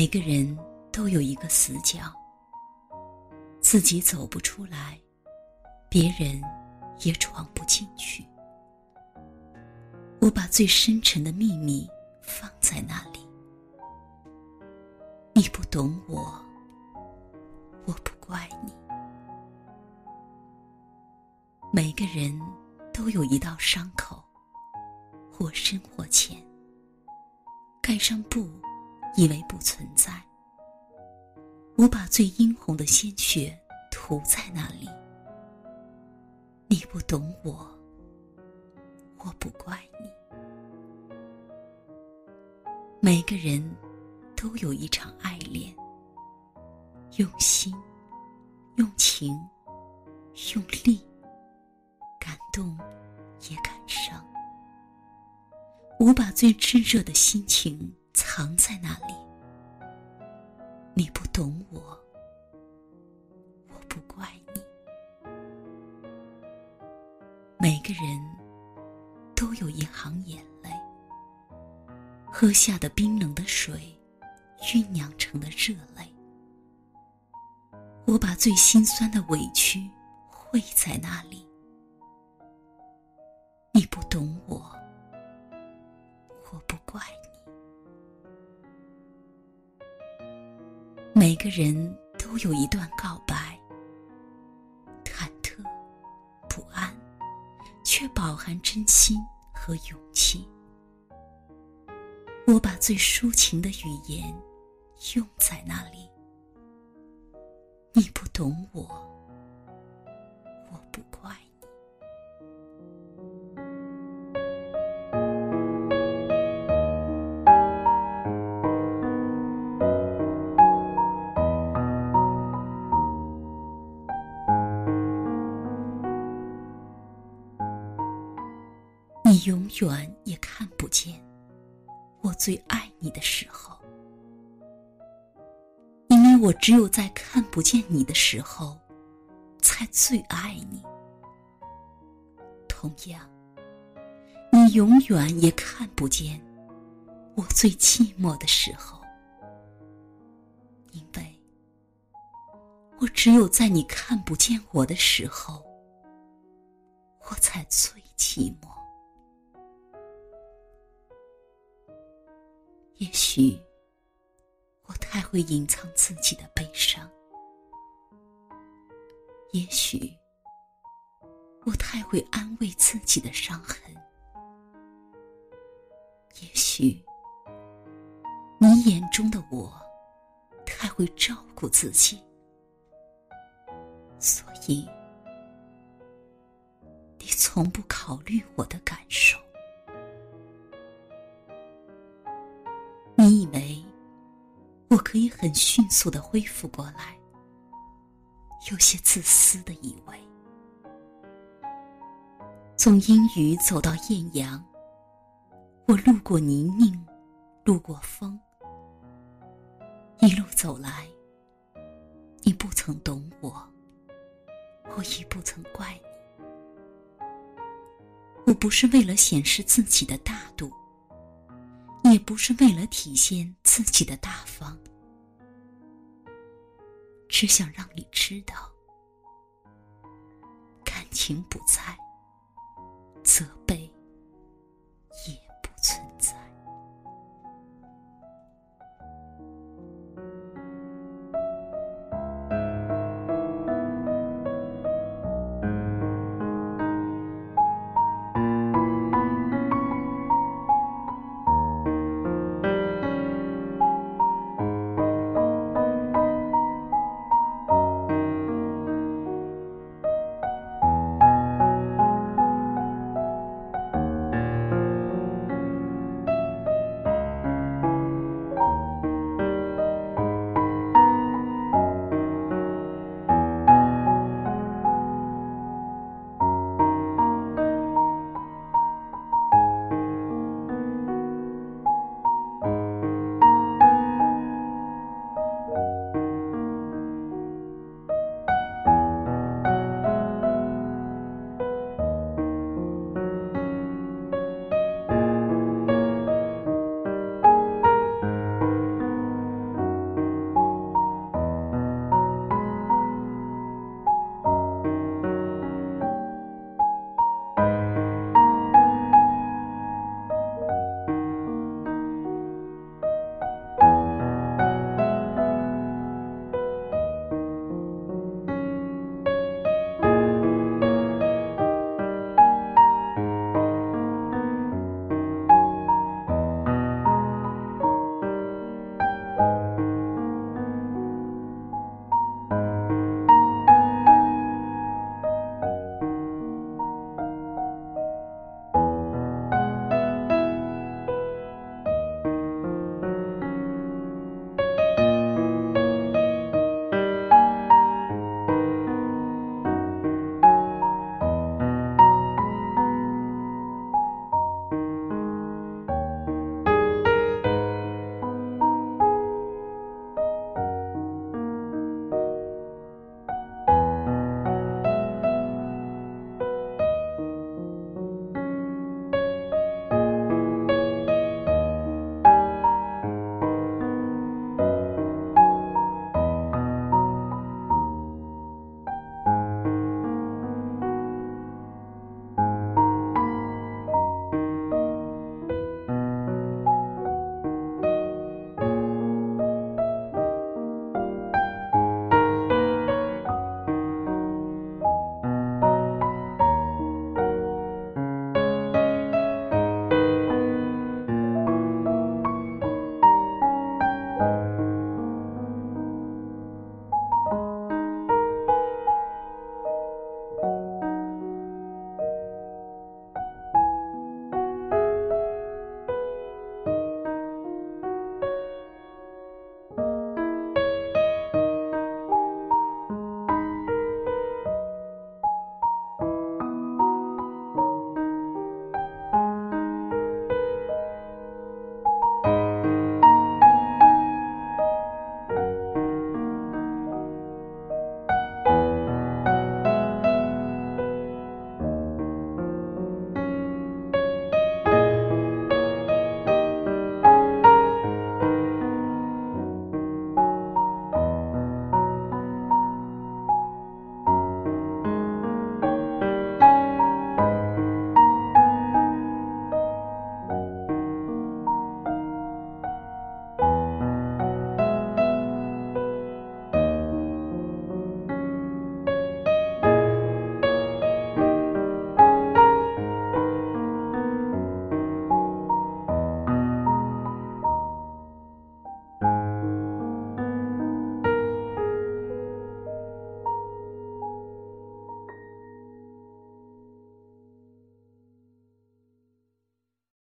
每个人都有一个死角，自己走不出来，别人也闯不进去。我把最深沉的秘密放在那里，你不懂我，我不怪你。每个人都有一道伤口，或深或浅，盖上布以为不存在。我把最殷红的鲜血涂在那里，你不懂我，我不怪你。每个人都有一场爱恋，用心，用情，用力，感动也感伤。我把最炙热的心情藏在那里，你不懂我，我不怪你。每个人都有一行眼泪，喝下的冰冷的水酝酿成的热泪。我把最心酸的委屈汇在那里，你不懂我，我不怪你。每个人都有一段告白，忐忑不安，却饱含真心和勇气。我把最抒情的语言用在那里，你不懂我，我不怪你。你永远也看不见我最爱你的时候，因为我只有在看不见你的时候才最爱你。同样，你永远也看不见我最寂寞的时候，因为我只有在你看不见我的时候，我才最寂寞。也许我太会隐藏自己的悲伤，也许我太会安慰自己的伤痕，也许你眼中的我太会照顾自己，所以你从不考虑我的感受。你以为我可以很迅速地恢复过来，有些自私的以为，从阴雨走到艳阳，我路过泥泞，路过风，一路走来，你不曾懂我，我亦不曾怪你。我不是为了显示自己的大度，也不是为了体现自己的大方，只想让你知道，感情不在，责备